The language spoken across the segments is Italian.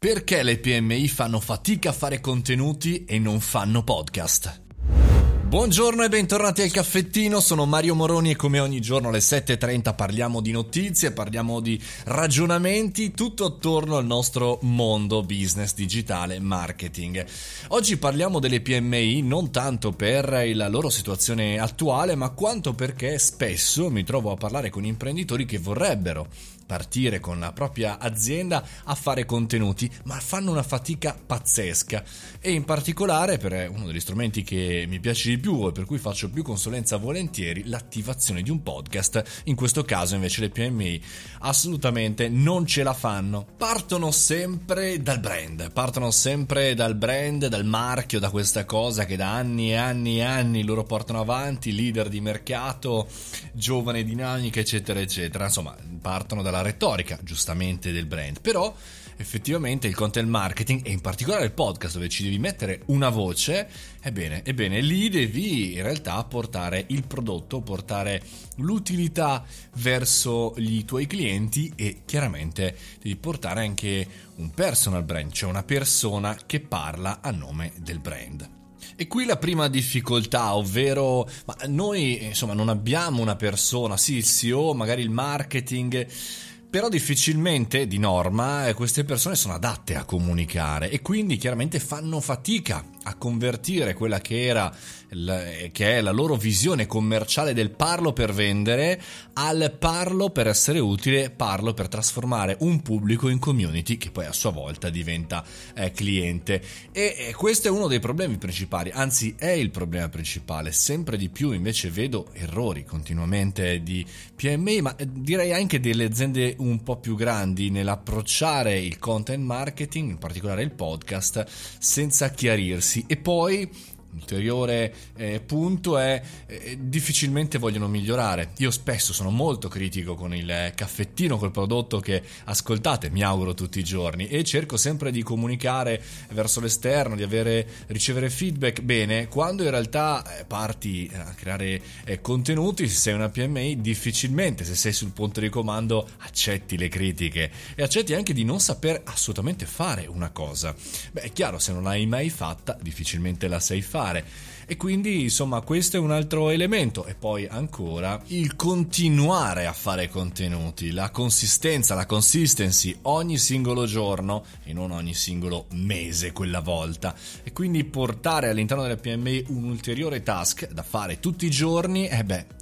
Perché le PMI fanno fatica a fare contenuti e non fanno podcast? Buongiorno e bentornati al Caffettino, sono Mario Moroni e come ogni giorno alle 7.30 parliamo di notizie, parliamo di ragionamenti, tutto attorno al nostro mondo business, digitale, marketing. Oggi parliamo delle PMI non tanto per la loro situazione attuale, ma quanto perché spesso mi trovo a parlare con imprenditori che vorrebbero partire con la propria azienda a fare contenuti, ma fanno una fatica pazzesca. E in particolare, per uno degli strumenti che mi piace di più e per cui faccio più consulenza volentieri, l'attivazione di un podcast. In questo caso invece le PMI assolutamente non ce la fanno. Partono sempre dal brand, dal marchio, da questa cosa che da anni loro portano avanti, leader di mercato, giovane dinamica, eccetera. Insomma, partono dalla retorica, giustamente, del brand, però effettivamente il content marketing e in particolare il podcast, dove ci devi mettere una voce, ebbene lì devi in realtà portare il prodotto, portare l'utilità verso i tuoi clienti e chiaramente devi portare anche un personal brand, cioè una persona che parla a nome del brand. E qui la prima difficoltà, ovvero ma noi insomma non abbiamo una persona, sì il CEO, magari il marketing, però difficilmente di norma queste persone sono adatte a comunicare e quindi chiaramente fanno fatica a convertire quella che è la loro visione commerciale del parlo per vendere al parlo per essere utile, parlo per trasformare un pubblico in community che poi a sua volta diventa cliente. E questo è uno dei problemi principali, anzi è il problema principale. Sempre di più invece vedo errori continuamente di PMI, ma direi anche delle aziende un po' più grandi, nell'approcciare il content marketing, in particolare il podcast, senza chiarirsi. E poi ulteriore punto è difficilmente vogliono migliorare. Io spesso sono molto critico con il caffettino, col prodotto che ascoltate, mi auguro tutti i giorni, e cerco sempre di comunicare verso l'esterno, di ricevere feedback bene, quando in realtà parti a creare contenuti. Se sei una PMI difficilmente, se sei sul punto di comando, accetti le critiche e accetti anche di non saper assolutamente fare una cosa. È chiaro, se non l'hai mai fatta difficilmente la sai fatta. E quindi insomma questo è un altro elemento. E poi ancora il continuare a fare contenuti, la consistenza, la consistency ogni singolo giorno e non ogni singolo mese quella volta, e quindi portare all'interno della PMI un ulteriore task da fare tutti i giorni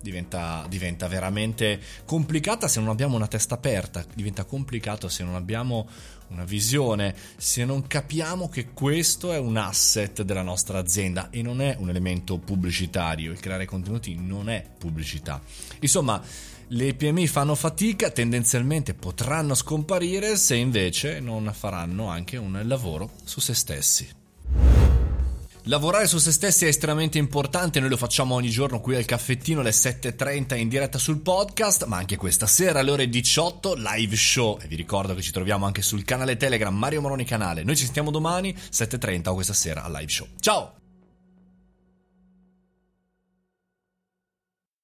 diventa veramente complicata se non abbiamo una testa aperta, diventa complicato se non abbiamo una visione, se non capiamo che questo è un asset della nostra azienda e non è un elemento pubblicitario. Il creare contenuti non è pubblicità. Insomma, le PMI fanno fatica, tendenzialmente potranno scomparire se invece non faranno anche un lavoro su se stessi. Lavorare su se stessi è estremamente importante, noi lo facciamo ogni giorno qui al Caffettino alle 7.30 in diretta sul podcast, ma anche questa sera alle ore 18 live show, e vi ricordo che ci troviamo anche sul canale Telegram Mario Moroni Canale. Noi ci sentiamo domani 7.30 o questa sera al live show. Ciao!